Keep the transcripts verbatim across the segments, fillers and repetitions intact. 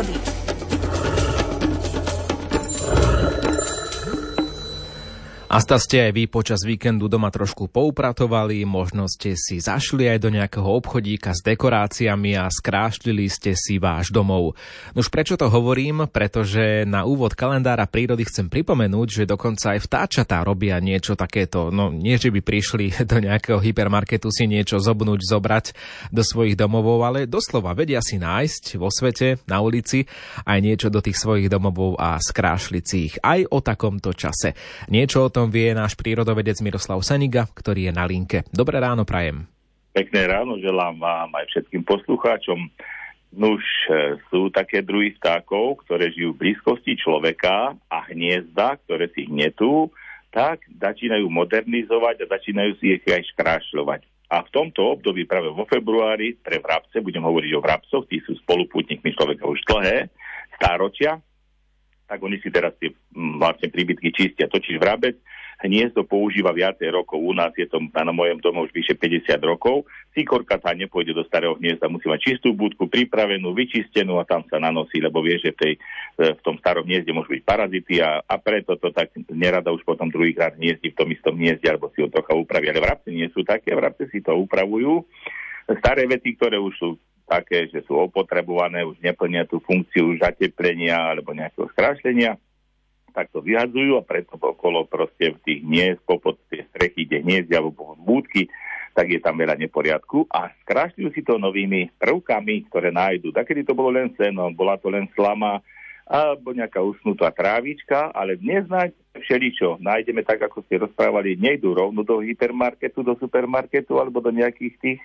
prírody. A sta ste aj vy počas víkendu doma trošku poupratovali, možno ste si zašli aj do nejakého obchodíka s dekoráciami a skrášlili ste si váš domov. Nož prečo to hovorím? Pretože na úvod kalendára prírody chcem pripomenúť, že dokonca aj vtáčatá robia niečo takéto. No nie, že by prišli do nejakého hypermarketu si niečo zobnúť, zobrať do svojich domovov, ale doslova vedia si nájsť vo svete, na ulici, aj niečo do tých svojich domovov a skrášliť si ich aj o takomto čase. Niečo o tom vie náš prírodovedec Miroslav Saniga, ktorý je na linke. Dobré ráno prajem. Pekné ráno želám vám aj všetkým poslucháčom. Nuž, sú také druhy vtákov, ktoré žijú v blízkosti človeka a hniezda, ktoré si hnetú, tak začínajú modernizovať a začínajú si ich aj škrášľovať. A v tomto období práve vo februári pre vrabce, budem hovoriť o vrabcoch, tí sú spolupútnikmi človeka už dlhé stáročia, tak oni si teraz tie vlastne príbytky čistia. Totiž vrabec hniezdo používa viacej rokov. U nás je to na mojom domu už vyše päťdesiat rokov. Sikorka tá nepôjde do starého hniezda, musí mať čistú budku, pripravenú, vyčistenú a tam sa nanosí, lebo vie, že v, tej, v tom starom hniezde môžu byť parazity a, a preto to tak nerada už potom druhýkrát hniezdi v tom istom hniezde, alebo si ho trocha upravia. Ale vrabce nie sú také, vrabce si to upravujú. Staré veci, ktoré už sú také, že sú opotrebované, už neplnia tú funkciu zateplenia alebo nejakého skrášlenia, tak to vyhadzujú a preto okolo proste v tých hniezd, popod tie strechy, kde hniezdia alebo popod búdky, tak je tam veľa neporiadku a skrášľujú si to novými prvkami, ktoré nájdu. Takedy to bolo len seno, bola to len slama alebo nejaká usnutá trávička, ale dnes nájdeme všeličo. Nájdeme, tak ako ste rozprávali, nejdu rovno do hypermarketu, do supermarketu alebo do nejakých tých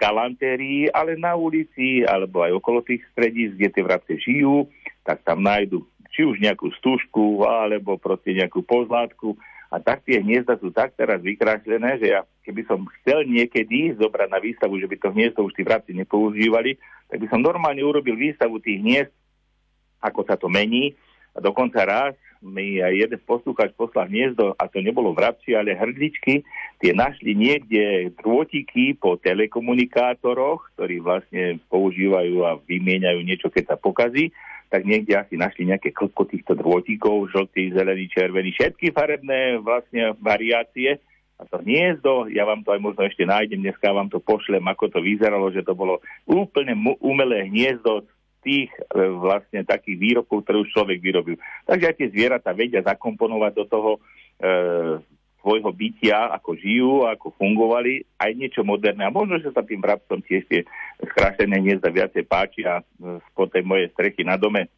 galantérií, ale na ulici alebo aj okolo tých stredísk, kde tie vrabce žijú, tak tam nájdu či už nejakú stužku alebo proste nejakú pozlátku a tak tie hniezda sú tak teraz vykrášlené, že ja keby som chcel niekedy zobrať na výstavu, že by to hniezdo už tí vrabci nepoužívali, tak by som normálne urobil výstavu tých hniezd, ako sa to mení a dokonca raz mi jeden poslúchač poslal hniezdo, a to nebolo vrabčie, ale hrdličky, tie našli niekde drôtiky po telekomunikátoroch, ktorí vlastne používajú a vymieňajú niečo, keď sa pokazí, tak niekde asi našli nejaké klopko týchto drôtikov, žltý, zelený, červený, všetky farebné vlastne variácie. A to hniezdo, ja vám to aj možno ešte nájdem, dneska vám to pošlem, ako to vyzeralo, že to bolo úplne umelé hniezdo, tých vlastne takých výrobkov, ktoré už človek vyrobil. Takže aj tie zvieratá vedia zakomponovať do toho e, svojho bytia, ako žijú, ako fungovali, aj niečo moderné. A možno, že sa tým vrabcom tiež tie skrášené hniezda viacej páčia spod tej mojej strechy na dome.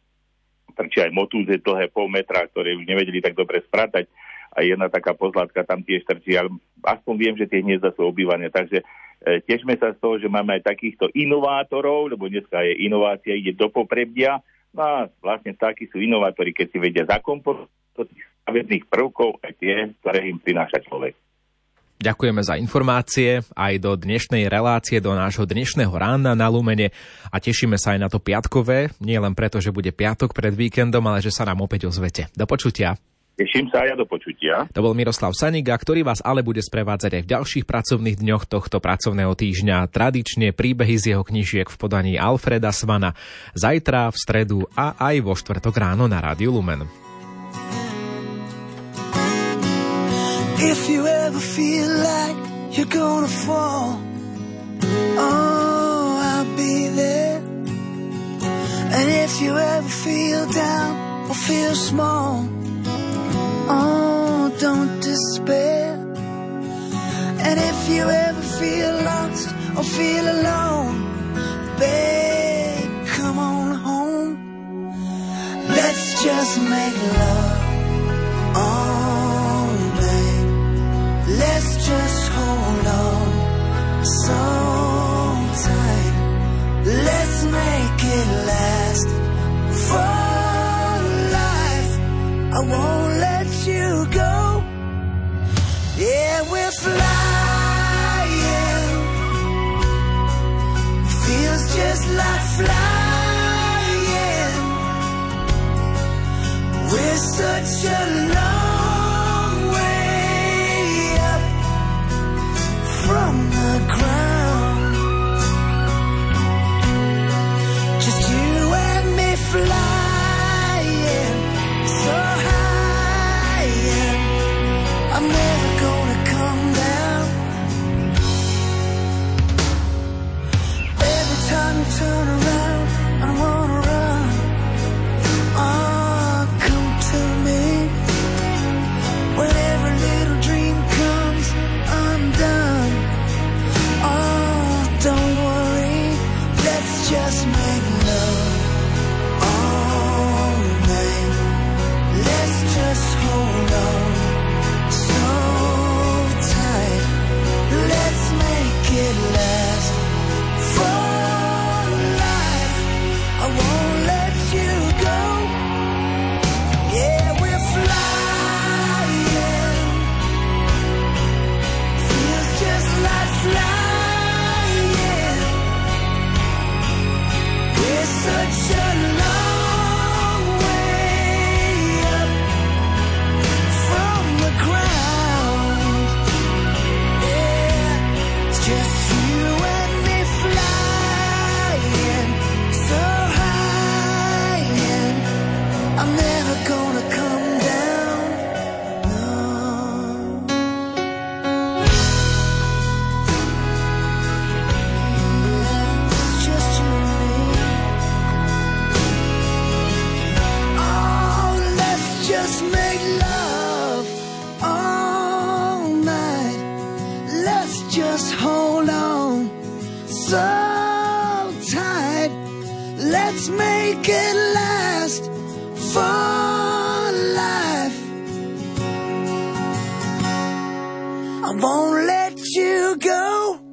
Trčia aj motúze dlhé pol metra, ktoré už nevedeli tak dobre sprátať. A jedna taká pozlátka tam tiež trčí, ale aspoň viem, že tie hniezda sú obývané. Takže tešme sa z toho, že máme aj takýchto inovátorov, lebo dneska je inovácia, ide do poprebdia. No a vlastne takí sú inovátori, keď si vedia zakomponovať do tých stavebných prvkov aj tie, ktoré im prináša človek. Ďakujeme za informácie aj do dnešnej relácie, do nášho dnešného rána na Lumene a tešíme sa aj na to piatkové, nie len preto, že bude piatok pred víkendom, ale že sa nám opäť ozvete. Do počutia. Teším sa aj ja, do počutia. To bol Miroslav Saniga, ktorý vás ale bude sprevádzať aj v ďalších pracovných dňoch tohto pracovného týždňa. Tradične príbehy z jeho knižiek v podaní Alfreda Svana. Zajtra, v stredu a aj vo štvrtok ráno na Rádiu Lumen. If you ever feel like you're gonna fall, oh, I'll be there. And if you ever feel down or feel small, oh, don't despair. And if you ever feel lost or feel alone, babe, come on home. Let's just make love all night. Let's just hold on so tight. Let's make it last for life. I won't you go, yeah, we're flying, feels just like flying, we're such a long way up from the ground, just you and just hold on so tight. Let's make it last for life. I won't let you go.